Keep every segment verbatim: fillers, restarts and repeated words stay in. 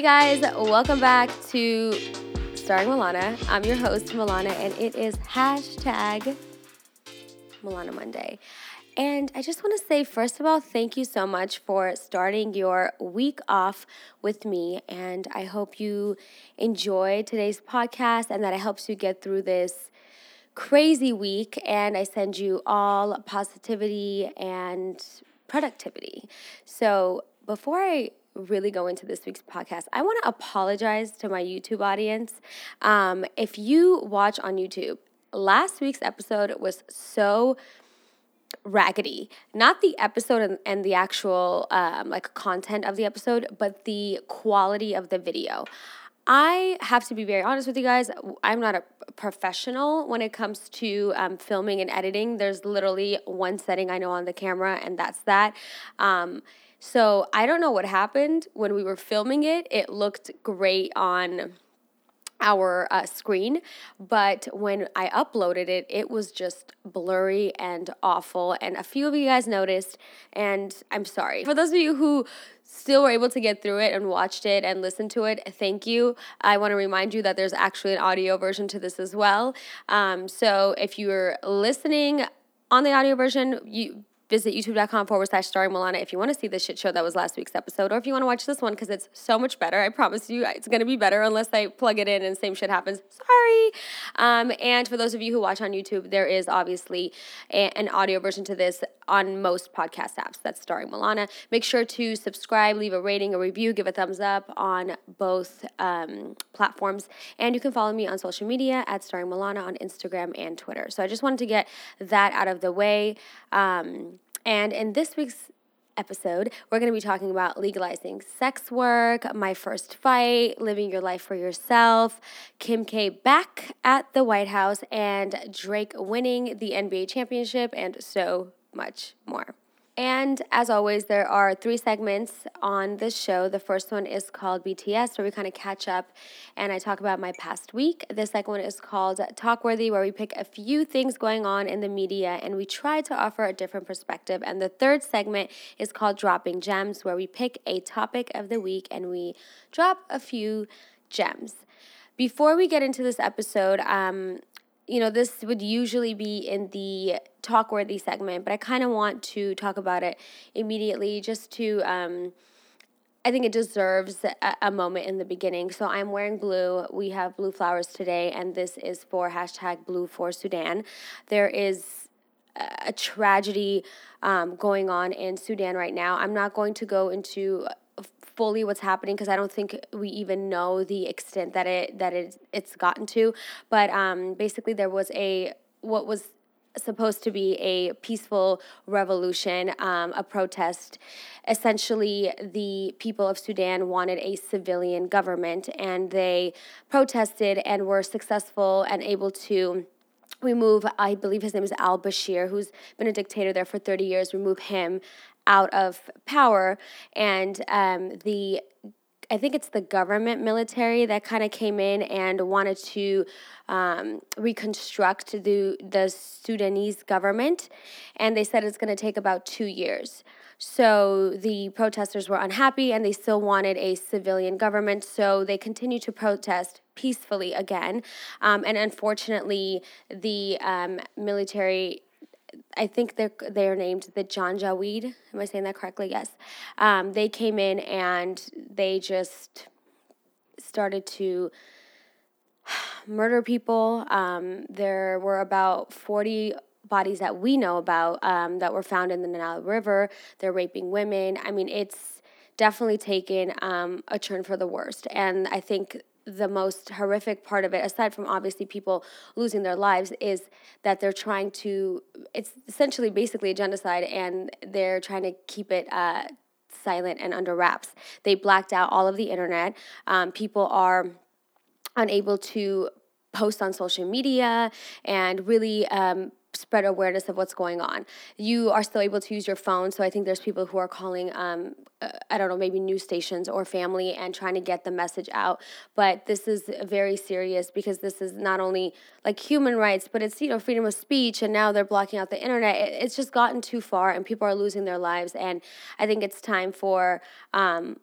Hey guys, welcome back to Starring Milana. I'm your host, Milana, and it is hashtag Milana Monday. And I just want to say, first of all, thank you so much for starting your week off with me. And I hope you enjoy today's podcast and that it helps you get through this crazy week. And I send you all positivity and productivity. So before I really go into this week's podcast, I want to apologize to my YouTube audience. Um, if you watch on YouTube, last week's episode was so raggedy. Not the episode and, and the actual um, like content of the episode, but the quality of the video. I have to be very honest with you guys. I'm not a professional when it comes to um, filming and editing. There's literally one setting I know on the camera, and that's that. Um, so I don't know what happened when we were filming it. It looked great on our uh, screen, but when I uploaded it, it was just blurry and awful, and a few of you guys noticed, and I'm sorry. For those of you who still were able to get through it and watched it and listened to it, thank you. I want to remind you that there's actually an audio version to this as well, um, so if you're listening on the audio version, you visit youtube.com forward slash starring Milana if you want to see the shit show that was last week's episode, or if you want to watch this one because it's so much better. I promise you it's going to be better unless I plug it in and same shit happens. Sorry. Um, and for those of you who watch on YouTube, there is obviously a- an audio version to this on most podcast apps. That's Starring Milana. Make sure to subscribe, leave a rating, a review, give a thumbs up on both um, platforms. And you can follow me on social media at Starring Milana on Instagram and Twitter. So I just wanted to get that out of the way. Um... And in this week's episode, we're going to be talking about legalizing sex work, my first fight, living your life for yourself, Kim K back at the White House, and Drake winning the N B A championship, and so much more. And as always, there are three segments on this show. The first one is called B T S, where we kind of catch up and I talk about my past week. The second one is called Talkworthy, where we pick a few things going on in the media and we try to offer a different perspective. And the third segment is called Dropping Gems, where we pick a topic of the week and we drop a few gems. Before we get into this episode, um, you know, this would usually be in the Talkworthy segment, but I kind of want to talk about it immediately just to, um, I think it deserves a, a moment in the beginning. So I'm wearing blue. We have blue flowers today, and this is for hashtag blue for Sudan. There is a tragedy um, going on in Sudan right now. I'm not going to go into fully what's happening because I don't think we even know the extent that it that it it's gotten to. But um, basically, there was a what was supposed to be a peaceful revolution, um, a protest. Essentially, the people of Sudan wanted a civilian government, and they protested and were successful and able to remove, I believe his name is al-Bashir, who's been a dictator there for thirty years, remove him out of power. And um, the I think it's the government military that kind of came in and wanted to um, reconstruct the, the Sudanese government, and they said it's going to take about two years. So the protesters were unhappy, and they still wanted a civilian government, so they continued to protest peacefully again. Um, and unfortunately, the um, military, I think they're, they're named the Janjaweed. Am I saying that correctly? Yes. Um, they came in and they just started to murder people. Um, there were about forty bodies that we know about um, that were found in the Nile River. They're raping women. I mean, it's definitely taken um, a turn for the worst. And I think the most horrific part of it, aside from obviously people losing their lives, is that they're trying to, it's essentially basically a genocide, and they're trying to keep it uh, silent and under wraps. They blacked out all of the internet. Um, people are unable to post on social media and really um, spread awareness of what's going on. You are still able to use your phone, so I think there's people who are calling, um, uh, I don't know, maybe news stations or family and trying to get the message out. But this is very serious because this is not only like human rights, but it's, you know, freedom of speech, and now they're blocking out the internet. It, it's just gotten too far, and people are losing their lives, and I think it's time for um,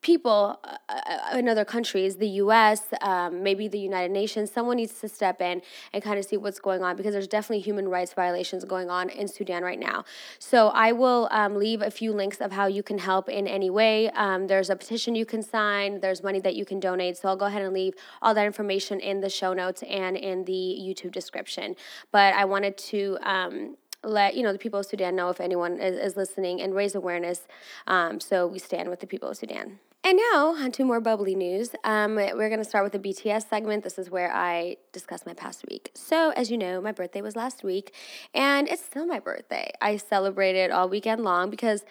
people uh, in other countries, the U S, um, maybe the United Nations, someone needs to step in and kind of see what's going on, because there's definitely human rights violations going on in Sudan right now. So I will um, leave a few links of how you can help in any way. Um, there's a petition you can sign. There's money that you can donate. So I'll go ahead and leave all that information in the show notes and in the YouTube description. But I wanted to... Um, let you know the people of Sudan know, if anyone is, is listening, and raise awareness, um, so we stand with the people of Sudan. And now, on to more bubbly news. Um, we're going to start with the B T S segment. This is where I discuss my past week. So, as you know, my birthday was last week, and it's still my birthday. I celebrated all weekend long, because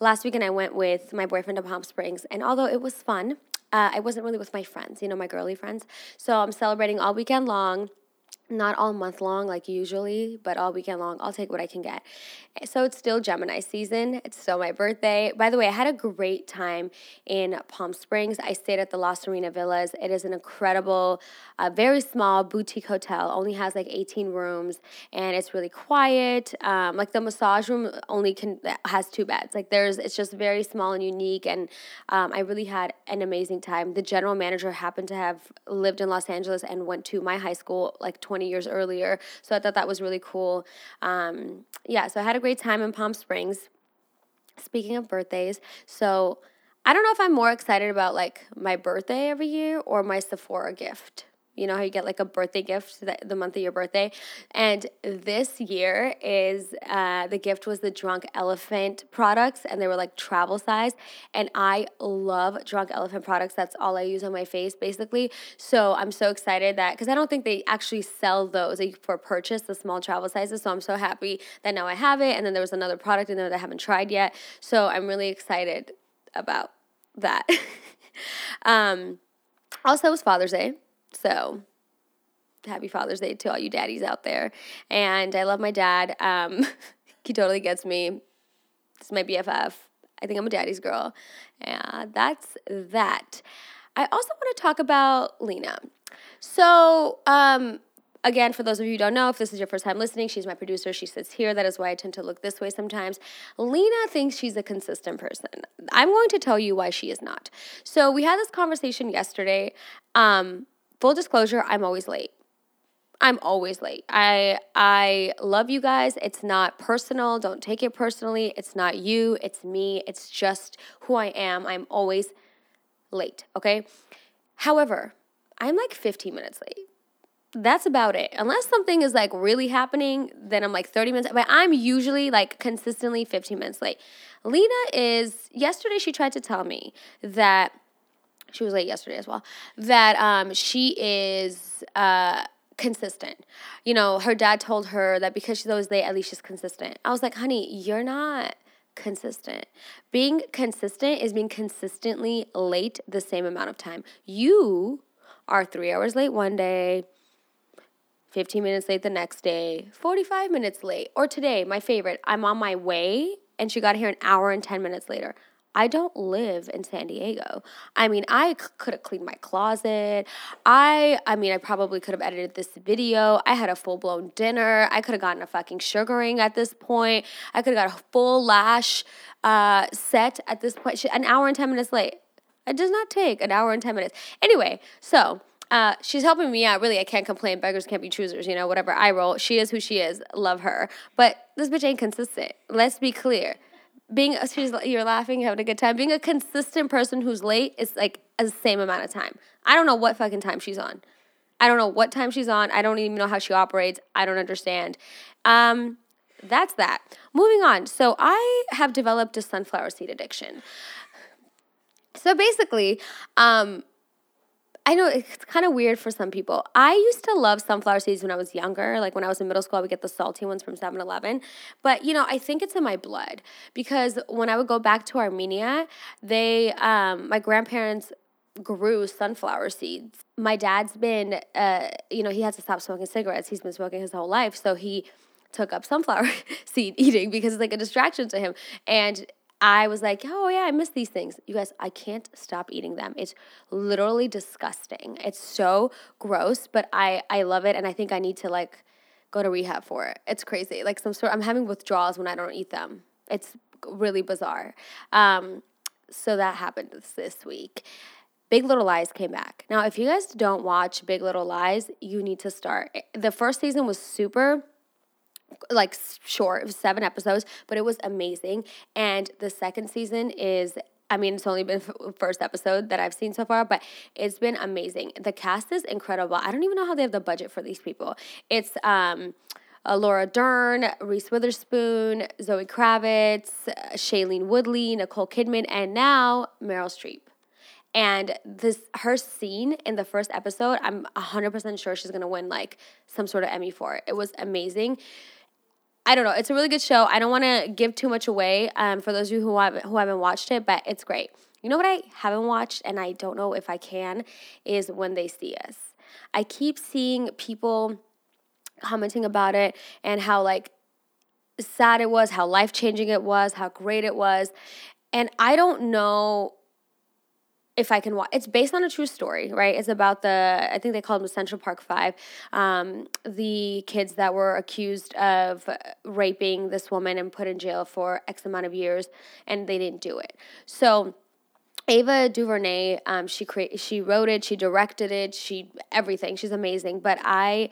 last weekend I went with my boyfriend to Palm Springs, and although it was fun, uh, I wasn't really with my friends, you know, my girly friends. So I'm celebrating all weekend long. Not all month long like usually, but all weekend long. I'll take what I can get. So it's still Gemini season. It's still my birthday. By the way, I had a great time in Palm Springs. I stayed at the La Serena Villas. It is an incredible, uh, very small boutique hotel. Only has like eighteen rooms, and it's really quiet. Um, like the massage room only can has two beds. Like there's, it's just very small and unique, and um, I really had an amazing time. The general manager happened to have lived in Los Angeles and went to my high school like twenty years earlier, so I thought that was really cool. Um, yeah, so I had a great time in Palm Springs. Speaking of birthdays, so I don't know if I'm more excited about like my birthday every year or my Sephora gift. You know how you get like a birthday gift that, the month of your birthday? And this year is, uh, the gift was the Drunk Elephant products, and they were like travel size. And I love Drunk Elephant products. That's all I use on my face basically. So I'm so excited that, because I don't think they actually sell those like, for purchase, the small travel sizes. So I'm so happy that now I have it. And then there was another product in there that I haven't tried yet. So I'm really excited about that. um, also, it was Father's Day. So happy Father's Day to all you daddies out there. And I love my dad. Um, he totally gets me. It's my B F F. I think I'm a daddy's girl. Yeah, that's that. I also want to talk about Lena. So, um, again, for those of you who don't know, if this is your first time listening, she's my producer. She sits here. That is why I tend to look this way sometimes. Lena thinks she's a consistent person. I'm going to tell you why she is not. So we had this conversation yesterday. Um... Full disclosure, I'm always late. I'm always late. I I love you guys. It's not personal. Don't take it personally. It's not you. It's me. It's just who I am. I'm always late, okay? However, I'm like fifteen minutes late. That's about it. Unless something is like really happening, then I'm like thirty minutes. But I'm usually like consistently fifteen minutes late. Lena is, yesterday she tried to tell me that, she was late yesterday as well, that um, she is uh, consistent. You know, her dad told her that because she's always late, at least she's consistent. I was like, honey, you're not consistent. Being consistent is being consistently late the same amount of time. You are three hours late one day, fifteen minutes late the next day, forty-five minutes late. Or today, my favorite, I'm on my way, and she got here an hour and ten minutes later. I don't live in San Diego. I mean, I c- could have cleaned my closet. I I mean, I probably could have edited this video. I had a full-blown dinner. I could have gotten a fucking sugaring at this point. I could have got a full lash uh, set at this point. She, an hour and ten minutes late. It does not take an hour and ten minutes. Anyway, so uh, she's helping me out. Really, I can't complain. Beggars can't be choosers, you know, whatever I roll. She is who she is. Love her. But this bitch ain't consistent. Let's be clear. Being a, she's, you're laughing, having a good time. Being a consistent person who's late is like the same amount of time. I don't know what fucking time she's on. I don't know what time she's on. I don't even know how she operates. I don't understand. Um, that's that. Moving on. So I have developed a sunflower seed addiction. So basically, um, I know it's kind of weird for some people. I used to love sunflower seeds when I was younger. Like when I was in middle school, I would get the salty ones from seven eleven. But, you know, I think it's in my blood, because when I would go back to Armenia, they, um, my grandparents grew sunflower seeds. My dad's been, uh, you know, he has to stop smoking cigarettes. He's been smoking his whole life. So he took up sunflower seed eating because it's like a distraction to him. And I was like, oh, yeah, I miss these things. You guys, I can't stop eating them. It's literally disgusting. It's so gross, but I, I love it, and I think I need to, like, go to rehab for it. It's crazy. Like, some sort – I'm having withdrawals when I don't eat them. It's really bizarre. Um, So that happened this week. Big Little Lies came back. Now, if you guys don't watch Big Little Lies, you need to start. The first season was super, like, short. It was seven episodes, but it was amazing. And the second season is, I mean, it's only been the first episode that I've seen so far, but it's been amazing. The cast is incredible. I don't even know how they have the budget for these people. It's um, uh, Laura Dern, Reese Witherspoon, Zoe Kravitz, uh, Shailene Woodley, Nicole Kidman, and now Meryl Streep. And this her scene in the first episode, I'm one hundred percent sure she's going to win, like, some sort of Emmy for it. It was amazing. I don't know. It's a really good show. I don't want to give too much away um, for those of you who haven't, who haven't watched it, but it's great. You know what I haven't watched, and I don't know if I can, is When They See Us. I keep seeing people commenting about it and how, like, sad it was, how life-changing it was, how great it was. And I don't know if I can watch. It's based on a true story, right? It's about the, I think they called them Central Park Five, um, the kids that were accused of raping this woman and put in jail for X amount of years, and they didn't do it. So Ava DuVernay, um, she cre- she wrote it, she directed it, she everything. She's amazing. But I,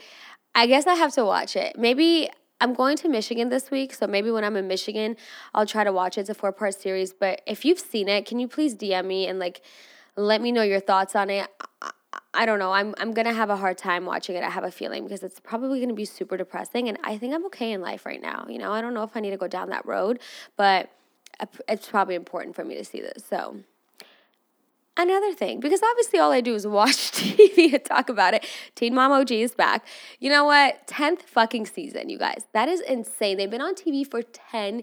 I guess I have to watch it. Maybe I'm going to Michigan this week, so maybe when I'm in Michigan, I'll try to watch it. It's a four-part series, but if you've seen it, can you please D M me and, like, let me know your thoughts on it? I, I don't know. I'm I'm going to have a hard time watching it, I have a feeling, because it's probably going to be super depressing, and I think I'm okay in life right now. You know, I don't know if I need to go down that road, but it's probably important for me to see this, so... Another thing, because obviously all I do is watch T V and talk about it. Teen Mom O G is back. You know what? tenth fucking season, you guys. That is insane. They've been on T V for ten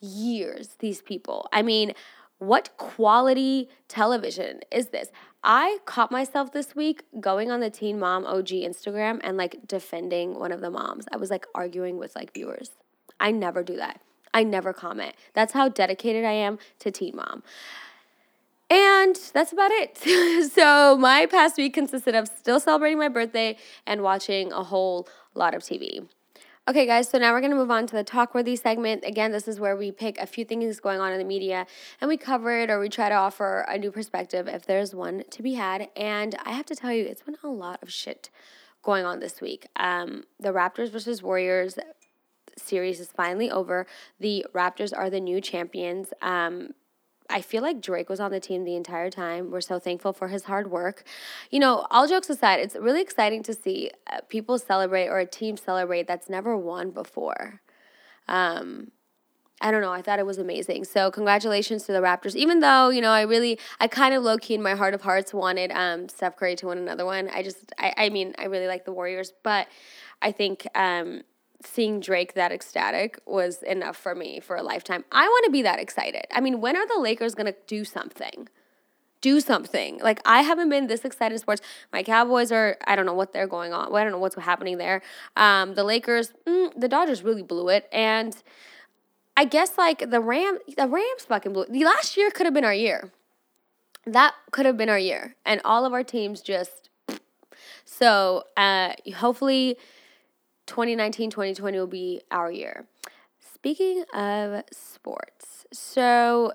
years, these people. I mean, what quality television is this? I caught myself this week going on the Teen Mom O G Instagram and, like, defending one of the moms. I was, like, arguing with, like, viewers. I never do that. I never comment. That's how dedicated I am to Teen Mom. And that's about it. So my past week consisted of still celebrating my birthday and watching a whole lot of T V. Okay, guys, so now we're going to move on to the Talkworthy segment. Again, this is where we pick a few things going on in the media, and we cover it, or we try to offer a new perspective if there's one to be had. And I have to tell you, it's been a lot of shit going on this week. Um, the Raptors versus Warriors series is finally over. The Raptors are the new champions. Um I feel like Drake was on the team the entire time. We're so thankful for his hard work. You know, all jokes aside, it's really exciting to see people celebrate, or a team celebrate that's never won before. Um, I don't know. I thought it was amazing. So congratulations to the Raptors. Even though, you know, I really, I kind of low-key in my heart of hearts wanted um, Steph Curry to win another one. I just, I, I mean, I really like the Warriors, but I think um, seeing Drake that ecstatic was enough for me for a lifetime. I want to be that excited. I mean, when are the Lakers going to do something? Do something. Like, I haven't been this excited in sports. My Cowboys are, I don't know what they're going on. Well, I don't know what's happening there. Um, the Lakers, mm, the Dodgers really blew it. And I guess, like, the Rams, the Rams fucking blew it. The last year could have been our year. That could have been our year. And all of our teams just, so uh, hopefully twenty nineteen, twenty twenty will be our year. Speaking of sports, so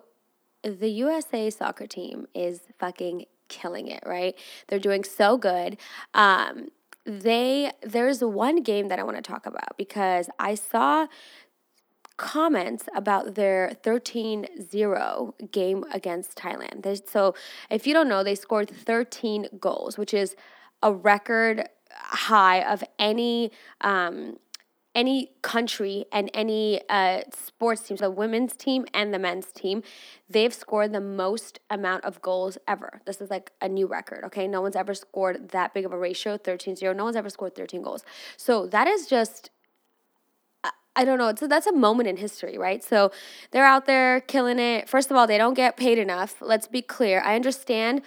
the U S A soccer team is fucking killing it, right? They're doing so good. Um, they there's one game that I want to talk about because I saw comments about their thirteen zero game against Thailand. There's, so if you don't know, they scored thirteen goals, which is a record high of any um any country and any uh sports team. So the women's team and the men's team, they've scored the most amount of goals ever. This is like a new record, okay? No one's ever scored that big of a ratio, thirteen zero. No one's ever scored thirteen goals. So that is just, I don't know. So that's a moment in history, right? So they're out there killing it. First of all, they don't get paid enough. Let's be clear. I understand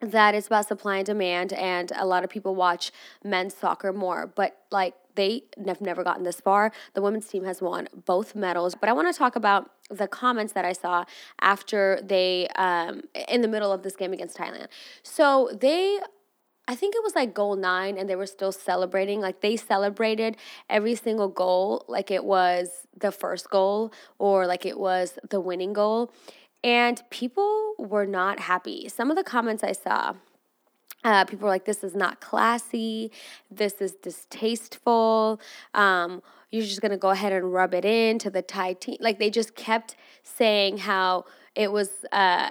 that it's about supply and demand, and a lot of people watch men's soccer more, but, like, they have never gotten this far. The women's team has won both medals. But I want to talk about the comments that I saw after they, um, in the middle of this game against Thailand. So they, I think it was like goal nine, and they were still celebrating. Like, they celebrated every single goal like it was the first goal or like it was the winning goal. And people were not happy. Some of the comments I saw, uh, people were like, this is not classy. This is distasteful. Um, you're just going to go ahead and rub it in to the Thai teen. Like, they just kept saying how it was uh,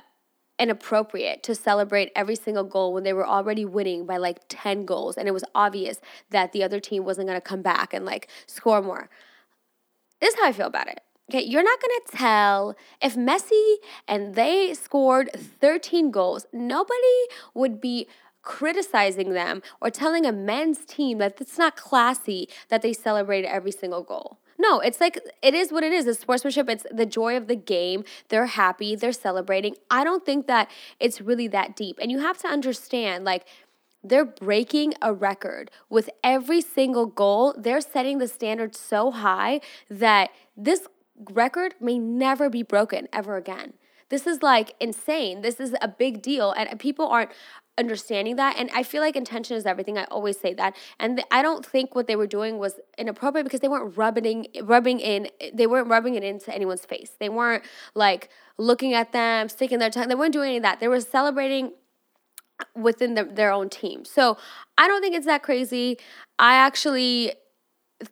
inappropriate to celebrate every single goal when they were already winning by, like, ten goals. And it was obvious that the other team wasn't going to come back and, like, score more. This is how I feel about it. Okay, you're not going to tell if Messi and they scored thirteen goals, nobody would be criticizing them or telling a men's team that it's not classy that they celebrated every single goal. No, it's like, it is what it is. It's sportsmanship. It's the joy of the game. They're happy. They're celebrating. I don't think that it's really that deep. And you have to understand, like, they're breaking a record. With every single goal, they're setting the standard so high that this record may never be broken ever again. This is, like, insane. This is a big deal, and people aren't understanding that. And I feel like intention is everything. I always say that. And I don't think what they were doing was inappropriate because they weren't rubbing rubbing in they weren't rubbing it into anyone's face. They weren't, like, looking at them, sticking their tongue. They weren't doing any of that. They were celebrating within the, their own team. So I don't think it's that crazy. I actually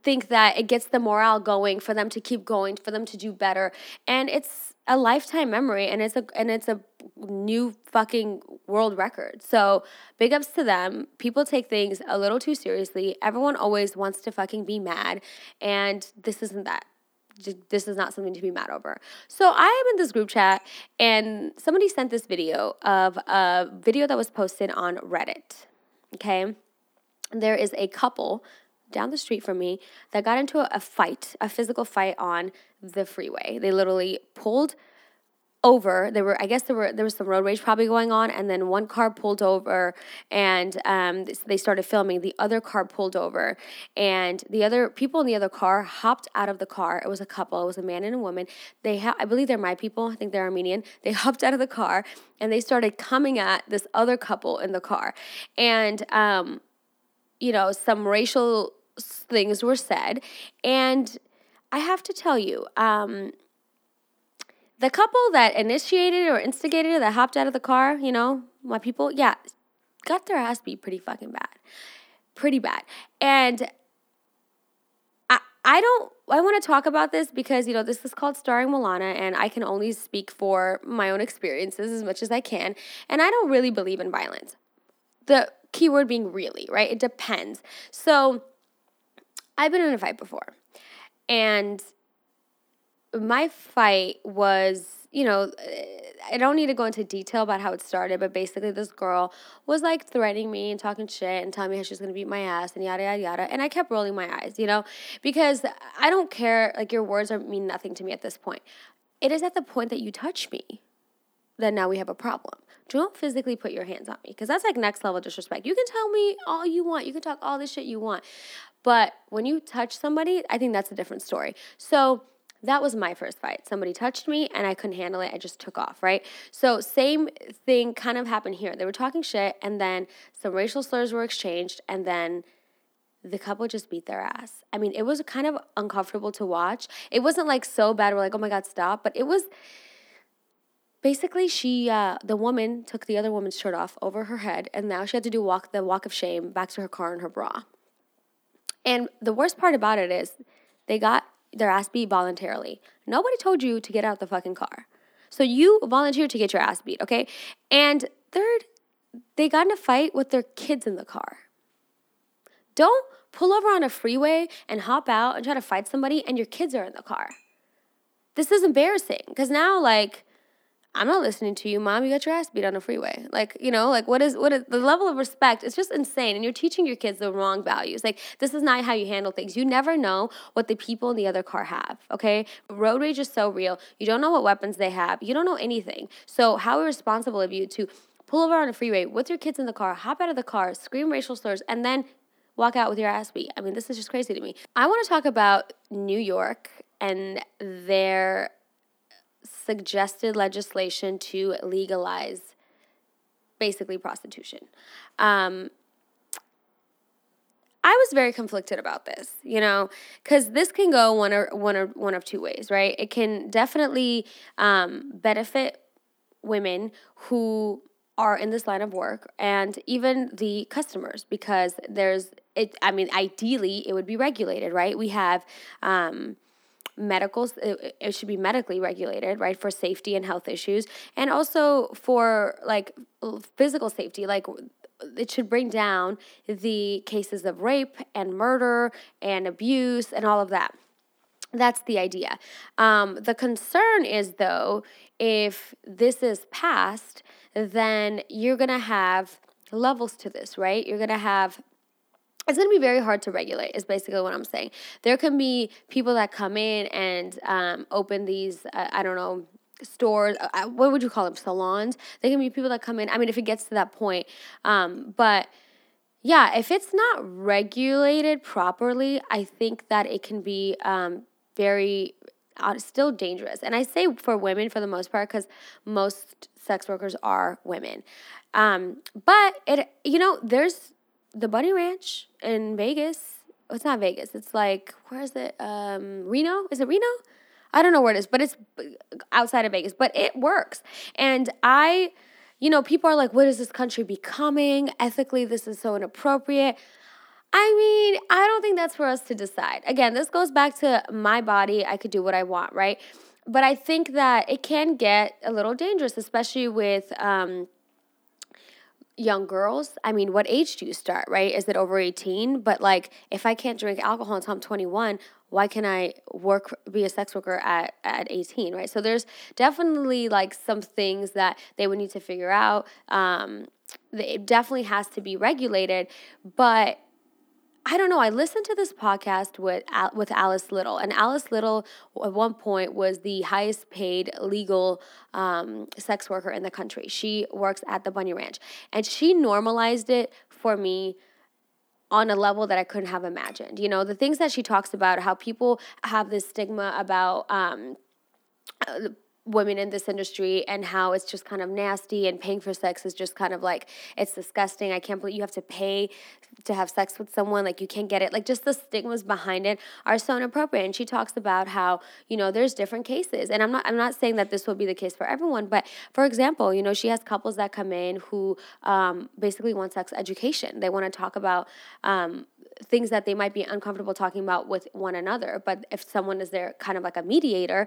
think that it gets the morale going for them to keep going, for them to do better. And it's a lifetime memory, and it's a and it's a new fucking world record. So big ups to them. People take things a little too seriously. Everyone always wants to fucking be mad, and this isn't that. This is not something to be mad over. So I am in this group chat, and somebody sent this video of a video that was posted on Reddit. Okay? There is a couple down the street from me that got into a fight, a physical fight on the freeway. They literally pulled over. They were, I guess there were, there was some road rage probably going on. And then one car pulled over, and um, they started filming. The other car pulled over, and the other people in the other car hopped out of the car. It was a couple. It was a man and a woman. They, ha- I believe they're my people. I think they're Armenian. They hopped out of the car, and they started coming at this other couple in the car. And, um, you know, some racial things were said. And I have to tell you, um, the couple that initiated or instigated it, that hopped out of the car, you know, my people, yeah, got their ass beat pretty fucking bad. Pretty bad. And I I don't, I want to talk about this because, you know, this is called Starring Milana, and I can only speak for my own experiences as much as I can. And I don't really believe in violence. The keyword being really, right? It depends. So I've been in a fight before, and my fight was, you know, I don't need to go into detail about how it started, but basically this girl was, like, threatening me and talking shit and telling me how she was going to beat my ass and yada, yada, yada, and I kept rolling my eyes, you know, because I don't care, like, your words are, mean nothing to me at this point. It is at the point that you touch me that now we have a problem. Don't physically put your hands on me, because that's, like, next level disrespect. You can tell me all you want. You can talk all this shit you want. But when you touch somebody, I think that's a different story. So that was my first fight. Somebody touched me, and I couldn't handle it. I just took off, right? So same thing kind of happened here. They were talking shit, and then some racial slurs were exchanged, and then the couple just beat their ass. I mean, it was kind of uncomfortable to watch. It wasn't, like, so bad. We're like, oh, my God, stop. But it was... Basically, she, uh, the woman took the other woman's shirt off over her head, and now she had to do walk the walk of shame back to her car in her bra. And the worst part about it is they got their ass beat voluntarily. Nobody told you to get out of the fucking car. So you volunteered to get your ass beat, okay? And third, they got in a fight with their kids in the car. Don't pull over on a freeway and hop out and try to fight somebody and your kids are in the car. This is embarrassing because now, like, I'm not listening to you, Mom. You got your ass beat on the freeway. Like, you know, like what is what is the level of respect? It's just insane. And you're teaching your kids the wrong values. Like, this is not how you handle things. You never know what the people in the other car have, okay? Road rage is so real. You don't know what weapons they have. You don't know anything. So how irresponsible of you to pull over on a freeway with your kids in the car, hop out of the car, scream racial slurs, and then walk out with your ass beat. I mean, this is just crazy to me. I want to talk about New York and their suggested legislation to legalize basically prostitution. Um, I was very conflicted about this, you know, because this can go one or one or one of two ways, right? It can definitely um, benefit women who are in this line of work, and even the customers, because there's, it. I mean, ideally, it would be regulated, right? We have um, medicals, it, it should be medically regulated, right, for safety and health issues, and also for, like, physical safety, like, it should bring down the cases of rape and murder and abuse and all of that. That's the idea. Um, the concern is, though, if this is passed, then you're going to have levels to this, right? You're going to have, it's going to be very hard to regulate, is basically what I'm saying. There can be people that come in and um, open these, uh, I don't know, stores, uh, what would you call them, salons? There can be people that come in, I mean, if it gets to that point, um, but... yeah, if it's not regulated properly, I think that it can be um, very uh, still dangerous. And I say for women for the most part, because most sex workers are women. Um, but, it you know, there's the Bunny Ranch in Vegas. Oh, it's not Vegas. It's like, where is it? Um, Reno? Is it Reno? I don't know where it is, but it's outside of Vegas. But it works. And I... you know, people are like, what is this country becoming? Ethically, this is so inappropriate. I mean, I don't think that's for us to decide. Again, this goes back to my body. I could do what I want, right? But I think that it can get a little dangerous, especially with um, young girls. I mean, what age do you start, right? Is it over eighteen? But, like, if I can't drink alcohol until I'm twenty-one, why can I work, be a sex worker at, at eighteen, right? So there's definitely, like, some things that they would need to figure out. Um, it definitely has to be regulated. But I don't know. I listened to this podcast with with Alice Little. And Alice Little, at one point, was the highest paid legal um, sex worker in the country. She works at the Bunny Ranch. And she normalized it for me on a level that I couldn't have imagined. You know, the things that she talks about, how people have this stigma about um, women in this industry and how it's just kind of nasty, and paying for sex is just kind of like, it's disgusting. I can't believe you have to pay to have sex with someone. Like, you can't get it. Like, just the stigmas behind it are so inappropriate. And she talks about how, you know, there's different cases. And I'm not I'm not saying that this will be the case for everyone. But, for example, you know, she has couples that come in who um, basically want sex education. They want to talk about um, things that they might be uncomfortable talking about with one another. But if someone is there kind of like a mediator,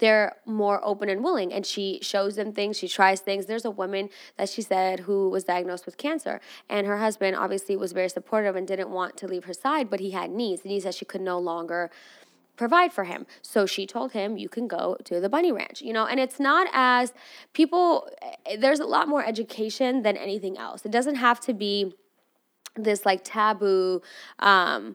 they're more open and willing, and she shows them things, she tries things. There's a woman that she said who was diagnosed with cancer, and her husband obviously was very supportive and didn't want to leave her side, but he had needs, and he said she could no longer provide for him. So she told him, you can go to the Bunny Ranch, you know, and it's not as people, there's a lot more education than anything else. It doesn't have to be this like taboo, um,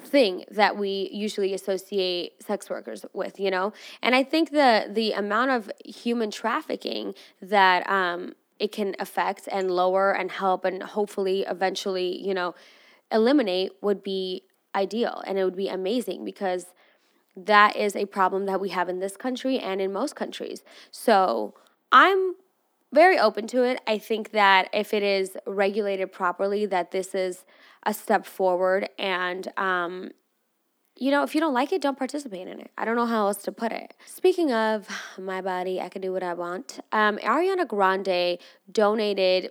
thing that we usually associate sex workers with, you know? And I think the the amount of human trafficking that um, it can affect and lower and help and hopefully eventually, you know, eliminate would be ideal. And it would be amazing, because that is a problem that we have in this country and in most countries. So I'm very open to it. I think that if it is regulated properly, that this is a step forward. And, um, you know, if you don't like it, don't participate in it. I don't know how else to put it. Speaking of my body, I can do what I want. Um, Ariana Grande donated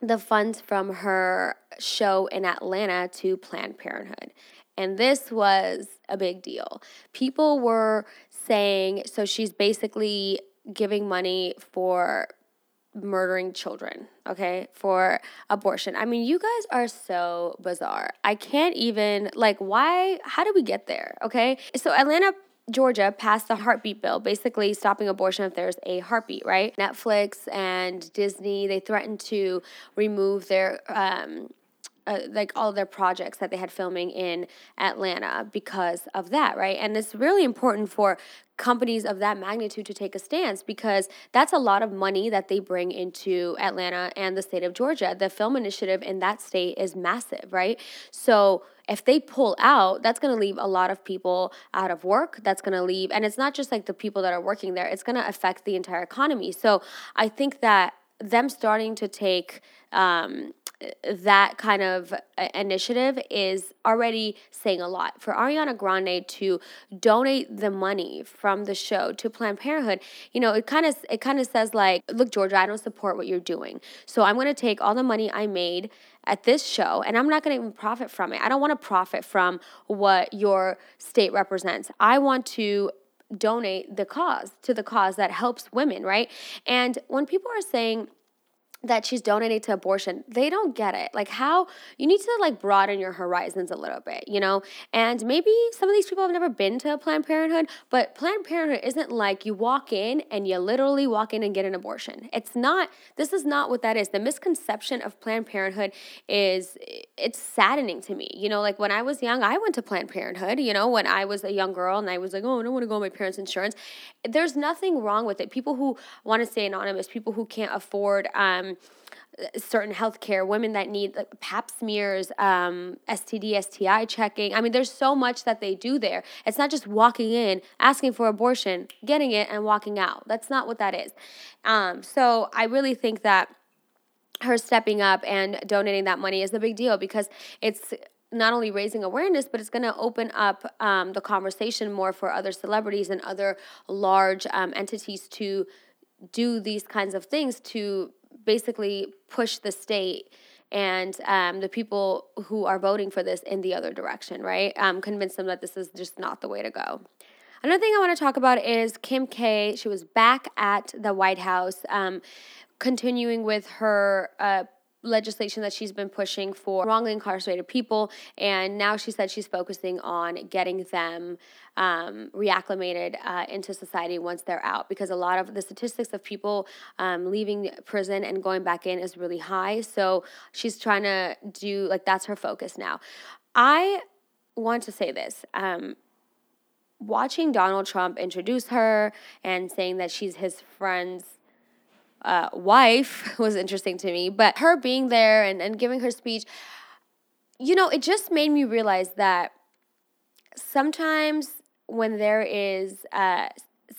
the funds from her show in Atlanta to Planned Parenthood. And this was a big deal. People were saying, so she's basically giving money for murdering children, okay, for abortion. I mean, you guys are so bizarre. I can't even, like, why, how did we get there, okay? So Atlanta, Georgia passed the heartbeat bill, basically stopping abortion if there's a heartbeat, right? Netflix and Disney, they threatened to remove their, um, uh, like, all of their projects that they had filming in Atlanta because of that, right? And it's really important for companies of that magnitude to take a stance, because that's a lot of money that they bring into Atlanta and the state of Georgia. The film initiative in that state is massive, right? So if they pull out, that's going to leave a lot of people out of work. That's going to leave, and it's not just like the people that are working there. It's going to affect the entire economy. So I think that them starting to take um, that kind of initiative is already saying a lot. For Ariana Grande to donate the money from the show to Planned Parenthood, you know, it kind of it kind of says like, look, Georgia, I don't support what you're doing. So I'm going to take all the money I made at this show, and I'm not going to even profit from it. I don't want to profit from what your state represents. I want to donate the cause to the cause that helps women, right? And when people are saying that she's donating to abortion, they don't get it. Like, how you need to like broaden your horizons a little bit, you know? And maybe some of these people have never been to Planned Parenthood, but Planned Parenthood isn't like you walk in and you literally walk in and get an abortion. It's not, this is not what that is. The misconception of Planned Parenthood is, it's saddening to me. You know, like when I was young, I went to Planned Parenthood, you know, when I was a young girl and I was like, oh, I don't want to go on my parents' insurance. There's nothing wrong with it. People who want to stay anonymous, people who can't afford, um, certain healthcare, women that need like pap smears, um, S T D, S T I checking. I mean, there's so much that they do there. It's not just walking in, asking for abortion, getting it, and walking out. That's not what that is. Um, so I really think that her stepping up and donating that money is a big deal, because it's not only raising awareness, but it's going to open up um, the conversation more for other celebrities and other large um, entities to do these kinds of things to basically push the state and um, the people who are voting for this in the other direction, right? Um, convince them that this is just not the way to go. Another thing I want to talk about is Kim K. She was back at the White House, um, continuing with her uh, legislation that she's been pushing for wrongly incarcerated people, and now she said she's focusing on getting them um, reacclimated uh, into society once they're out, because a lot of the statistics of people um, leaving prison and going back in is really high. So she's trying to do, like, that's her focus now. I want to say this. Um, watching Donald Trump introduce her and saying that she's his friend's Uh, wife was interesting to me, but her being there and, and giving her speech, you know, it just made me realize that sometimes when there is uh,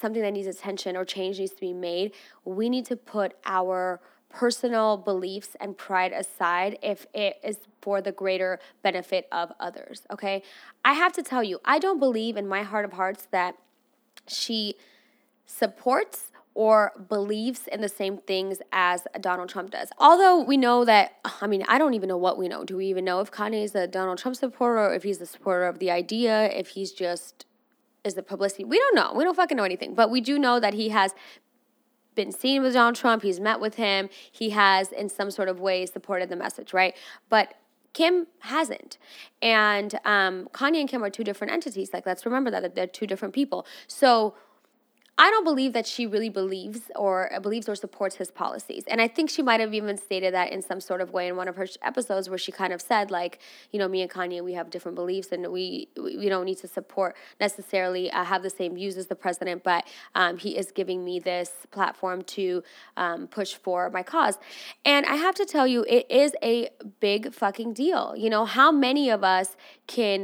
something that needs attention or change needs to be made, we need to put our personal beliefs and pride aside if it is for the greater benefit of others, okay? I have to tell you, I don't believe in my heart of hearts that she supports or believes in the same things as Donald Trump does. Although we know that, I mean, I don't even know what we know. Do we even know if Kanye is a Donald Trump supporter, or if he's a supporter of the idea, if he's just, is the publicity? We don't know. We don't fucking know anything. But we do know that he has been seen with Donald Trump. He's met with him. He has, in some sort of way, supported the message, right? But Kim hasn't. And um, Kanye and Kim are two different entities. Like, let's remember that. They're two different people. So I don't believe that she really believes or believes or supports his policies. And I think she might have even stated that in some sort of way in one of her episodes, where she kind of said, like, you know, me and Kanye, we have different beliefs, and we we don't need to support necessarily uh, have the same views as the president, but um, he is giving me this platform to um, push for my cause. And I have to tell you, it is a big fucking deal. You know, how many of us can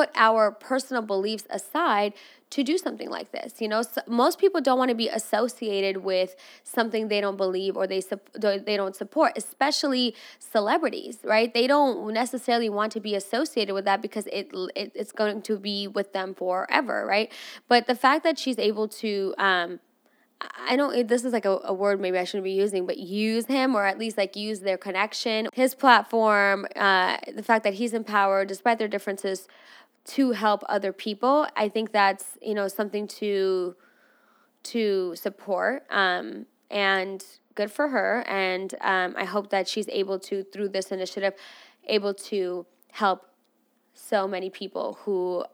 put our personal beliefs aside to do something like this? You know, so most people don't want to be associated with something they don't believe or they su- they don't support, especially celebrities, right? They don't necessarily want to be associated with that, because it, it it's going to be with them forever, right? But the fact that she's able to, um, I don't, this is like a, a word maybe I shouldn't be using, but use him, or at least like use their connection, his platform, uh, the fact that he's in power, despite their differences, to help other people, I think that's, you know, something to to support, um, and good for her. And um, I hope that she's able to, through this initiative, able to help so many people who,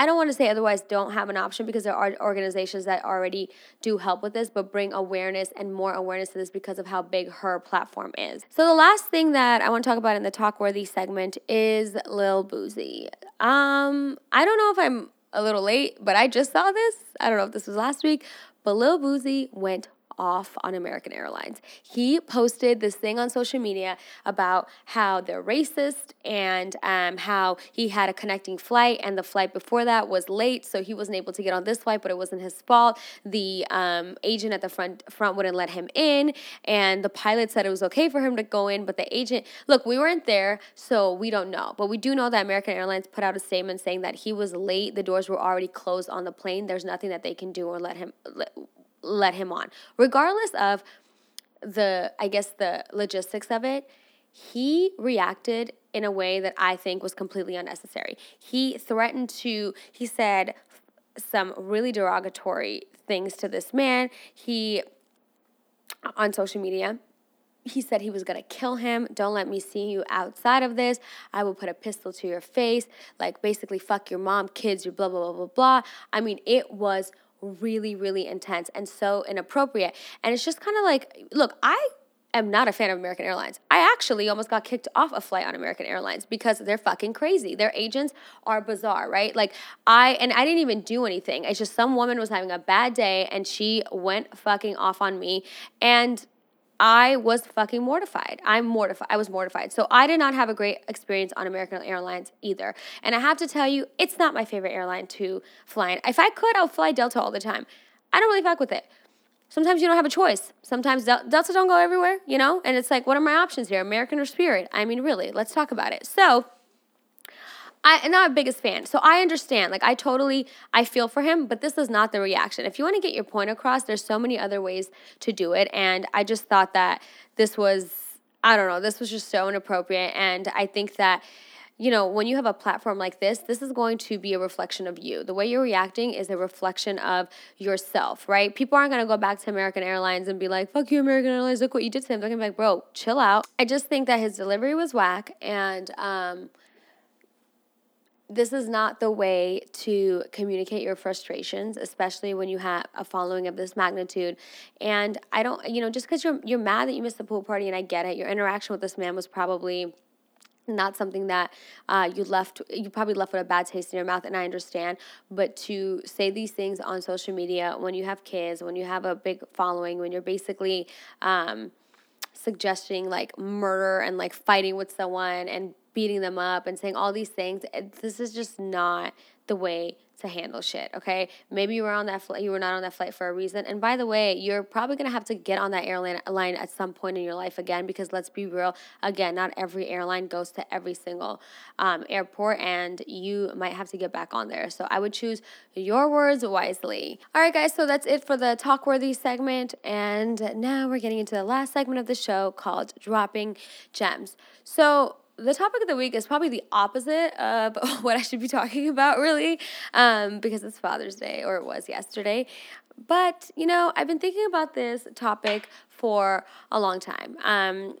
I don't want to say otherwise don't have an option, because there are organizations that already do help with this, but bring awareness and more awareness to this because of how big her platform is. So the last thing that I want to talk about in the Talkworthy segment is Lil Boozy. Um, I don't know if I'm a little late, but I just saw this. I don't know if this was last week, but Lil Boozy went off on American Airlines. He posted this thing on social media about how they're racist and um, how he had a connecting flight and the flight before that was late, so he wasn't able to get on this flight, but it wasn't his fault. The um, agent at the front front wouldn't let him in, and the pilot said it was okay for him to go in, but the agent, look, we weren't there, so we don't know. But we do know that American Airlines put out a statement saying that he was late, the doors were already closed on the plane, there's nothing that they can do or let him let, let him on. Regardless of the, I guess, the logistics of it, he reacted in a way that I think was completely unnecessary. He threatened to, he said some really derogatory things to this man. He, on social media, he said he was going to kill him. Don't let me see you outside of this. I will put a pistol to your face. Like, basically, fuck your mom, kids, your blah, blah, blah, blah, blah. I mean, it was really, really intense and so inappropriate. And it's just kind of like, look, I am not a fan of American Airlines. I actually almost got kicked off a flight on American Airlines because they're fucking crazy. Their agents are bizarre, right? Like, I, and I didn't even do anything. It's just some woman was having a bad day and she went fucking off on me. And I was fucking mortified. I'm mortified. I was mortified. So I did not have a great experience on American Airlines either. And I have to tell you, it's not my favorite airline to fly in. If I could, I would fly Delta all the time. I don't really fuck with it. Sometimes you don't have a choice. Sometimes Del- Delta don't go everywhere, you know? And it's like, what are my options here? American or Spirit? I mean, really, let's talk about it. So I'm not a biggest fan, so I understand. Like, I totally, I feel for him, but this is not the reaction. If you want to get your point across, there's so many other ways to do it, and I just thought that this was, I don't know, this was just so inappropriate, and I think that, you know, when you have a platform like this, this is going to be a reflection of you. The way you're reacting is a reflection of yourself, right? People aren't going to go back to American Airlines and be like, fuck you, American Airlines, look what you did to him. They're going to be like, bro, chill out. I just think that his delivery was whack, and, um... this is not the way to communicate your frustrations, especially when you have a following of this magnitude. And I don't, you know, just because you're you're mad that you missed the pool party, and I get it, your interaction with this man was probably not something that uh, you left, you probably left with a bad taste in your mouth, and I understand, but to say these things on social media when you have kids, when you have a big following, when you're basically um, suggesting like murder and like fighting with someone and beating them up and saying all these things, this is just not the way to handle shit, okay? Maybe you were on that flight, you were not on that flight for a reason. And by the way, you're probably going to have to get on that airline line at some point in your life again, because let's be real, again, not every airline goes to every single um, airport, and you might have to get back on there. So I would choose your words wisely. All right, guys, so that's it for the Talkworthy segment, and now we're getting into the last segment of the show called Dropping Gems. So the topic of the week is probably the opposite of what I should be talking about, really, um, because it's Father's Day, or it was yesterday. But, you know, I've been thinking about this topic for a long time. Um,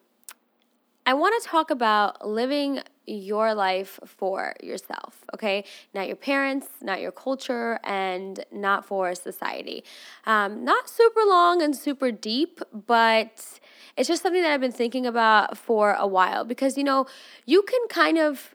I want to talk about living your life for yourself, okay? Not your parents, not your culture, and not for society. Um, not super long and super deep, but it's just something that I've been thinking about for a while, because, you know, you can kind of,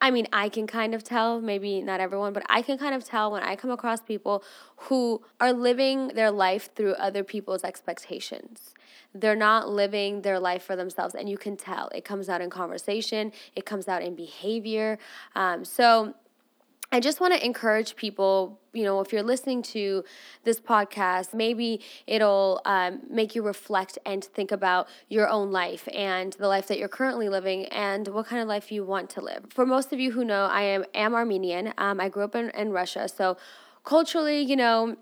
I mean, I can kind of tell, maybe not everyone, but I can kind of tell when I come across people who are living their life through other people's expectations. They're not living their life for themselves, and you can tell. It comes out in conversation. It comes out in behavior. Um, so I just want to encourage people, you know, if you're listening to this podcast, maybe it'll um, make you reflect and think about your own life and the life that you're currently living and what kind of life you want to live. For most of you who know, I am, am Armenian. Um, I grew up in, in Russia. So culturally, you know,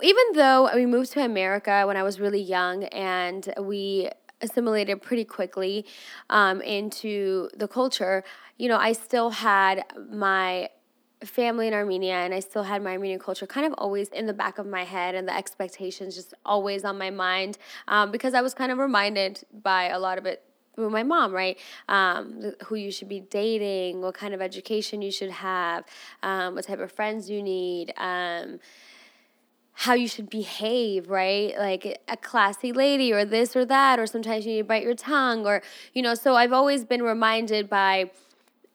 even though we moved to America when I was really young and we assimilated pretty quickly um, into the culture, you know, I still had my family in Armenia and I still had my Armenian culture kind of always in the back of my head, and the expectations just always on my mind um, because I was kind of reminded by a lot of it through my mom, right? Um, who you should be dating, what kind of education you should have, um, what type of friends you need, um, how you should behave, right? Like a classy lady or this or that, or sometimes you need to bite your tongue, or, you know, so I've always been reminded by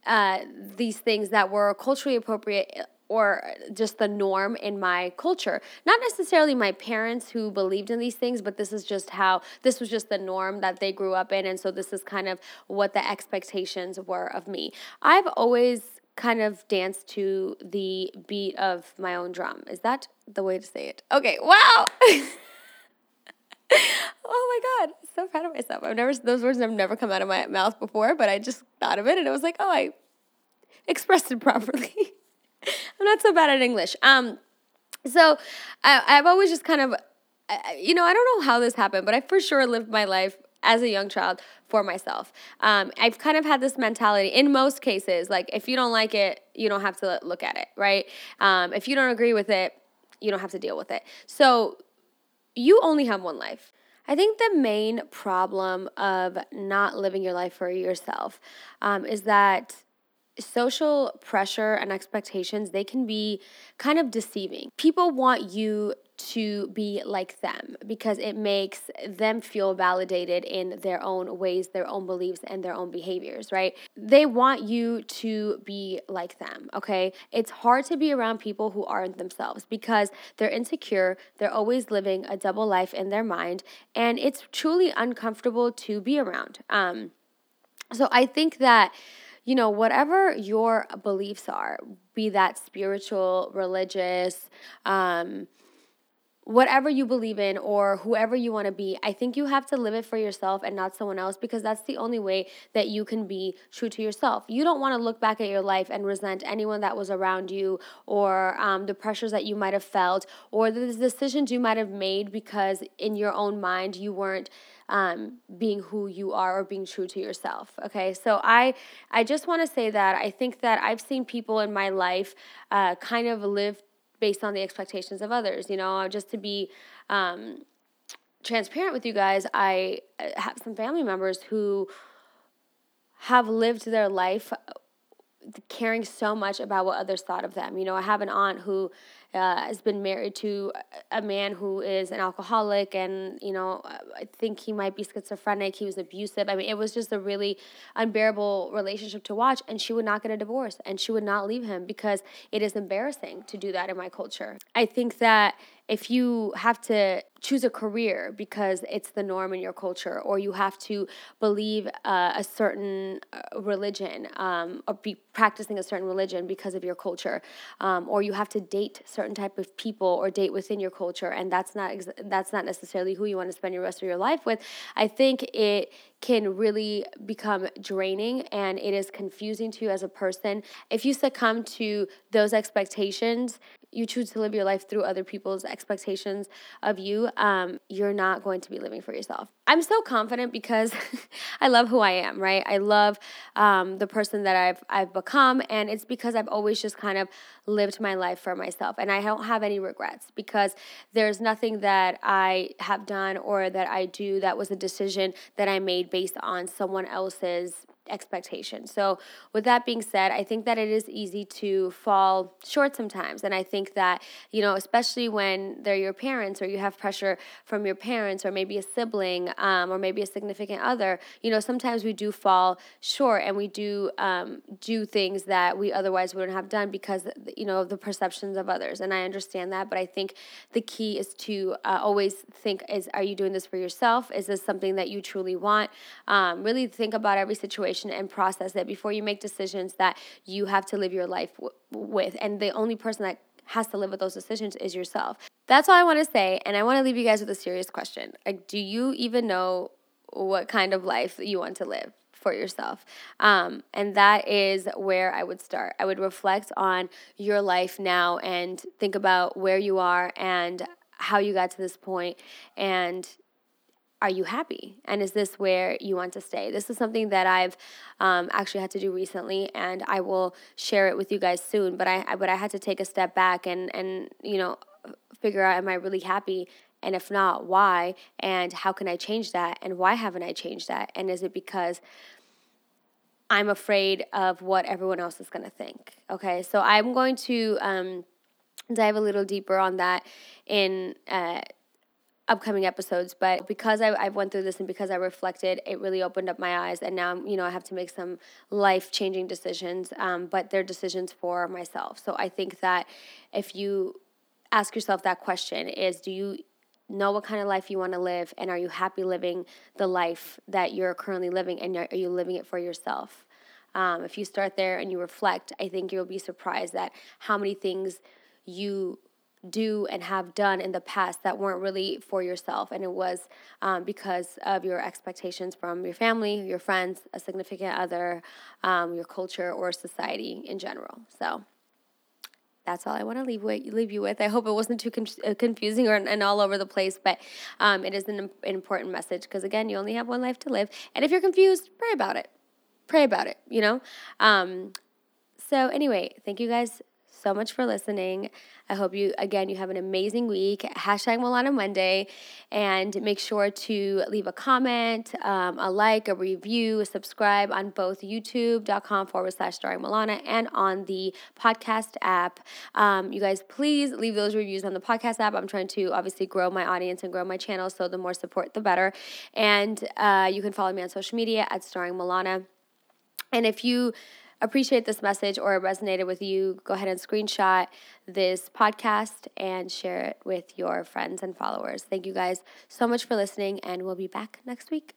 uh, these things that were culturally appropriate or just the norm in my culture. Not necessarily my parents who believed in these things, but this is just how, this was just the norm that they grew up in, and so this is kind of what the expectations were of me. I've always kind of danced to the beat of my own drum. Is that the way to say it? Okay, wow! Oh my God, so proud of myself. I've never, those words have never come out of my mouth before, but I just thought of it, and it was like, oh, I expressed it properly. I'm not so bad at English. Um, so I, I've always just kind of, you know, I don't know how this happened, but I for sure lived my life as a young child for myself. Um, I've kind of had this mentality in most cases, like if you don't like it, you don't have to look at it, right? Um, if you don't agree with it, you don't have to deal with it. So you only have one life. I think the main problem of not living your life for yourself um, is that social pressure and expectations, they can be kind of deceiving. People want you to be like them because it makes them feel validated in their own ways, their own beliefs, and their own behaviors, right? They want you to be like them, okay? It's hard to be around people who aren't themselves because they're insecure, they're always living a double life in their mind, and it's truly uncomfortable to be around. Um, so I think that, you know, whatever your beliefs are, be that spiritual, religious, um, whatever you believe in or whoever you want to be, I think you have to live it for yourself and not someone else because that's the only way that you can be true to yourself. You don't want to look back at your life and resent anyone that was around you or um, the pressures that you might have felt or the decisions you might have made because in your own mind you weren't um, being who you are or being true to yourself, okay? So I I just want to say that I think that I've seen people in my life uh, kind of live based on the expectations of others. You know, just to be um, transparent with you guys, I have some family members who have lived their life caring so much about what others thought of them. You know, I have an aunt who uh, has been married to a man who is an alcoholic and, you know, I think he might be schizophrenic. He was abusive. I mean, it was just a really unbearable relationship to watch, and she would not get a divorce and she would not leave him because it is embarrassing to do that in my culture. I think that if you have to choose a career because it's the norm in your culture, or you have to believe uh, a certain religion um, or be practicing a certain religion because of your culture, um, or you have to date certain type of people or date within your culture, and that's not ex- that's not necessarily who you want to spend the rest of your life with, I think it can really become draining and it is confusing to you as a person. If you succumb to those expectations, you choose to live your life through other people's expectations of you, um, you're not going to be living for yourself. I'm so confident because I love who I am, right? I love um, the person that I've I've become, and it's because I've always just kind of lived my life for myself, and I don't have any regrets because there's nothing that I have done or that I do that was a decision that I made based on someone else's expectation. So with that being said, I think that it is easy to fall short sometimes. And I think that, you know, especially when they're your parents or you have pressure from your parents or maybe a sibling um, or maybe a significant other, you know, sometimes we do fall short and we do um, do things that we otherwise wouldn't have done because, you know, of the perceptions of others. And I understand that, but I think the key is to uh, always think is, are you doing this for yourself? Is this something that you truly want? Um, really think about every situation and process it before you make decisions that you have to live your life w- with. And the only person that has to live with those decisions is yourself. That's all I want to say. And I want to leave you guys with a serious question. Like, do you even know what kind of life you want to live for yourself? Um, and that is where I would start. I would reflect on your life now and think about where you are and how you got to this point, and are you happy? And is this where you want to stay? This is something that I've um, actually had to do recently, and I will share it with you guys soon. But I, but I had to take a step back and, and you know, figure out, am I really happy? And if not, why? And how can I change that? And why haven't I changed that? And is it because I'm afraid of what everyone else is going to think? Okay, so I'm going to um, dive a little deeper on that in uh upcoming episodes, but because I, I went through this and because I reflected, it really opened up my eyes, and now, you know, I have to make some life-changing decisions, um, but they're decisions for myself. So I think that if you ask yourself that question is, do you know what kind of life you want to live, and are you happy living the life that you're currently living, and are you living it for yourself? Um, if you start there and you reflect, I think you'll be surprised at how many things you do and have done in the past that weren't really for yourself, and it was um, because of your expectations from your family, your friends, a significant other, um, your culture, or society in general. So that's all I want to leave with, leave you with. I hope it wasn't too confusing or and all over the place, but um, it is an important message because, again, you only have one life to live. And if you're confused, pray about it. Pray about it, you know? Um, so anyway, thank you guys so much for listening. I hope you, again, you have an amazing week. Hashtag Milana Monday. And make sure to leave a comment, um, a like, a review, subscribe on both youtube.com forward slash starring Milana and on the podcast app. Um, you guys, please leave those reviews on the podcast app. I'm trying to obviously grow my audience and grow my channel, so the more support, the better. And uh, you can follow me on social media at Starring Milana. And if you appreciate this message or it resonated with you, go ahead and screenshot this podcast and share it with your friends and followers. Thank you guys so much for listening, and we'll be back next week.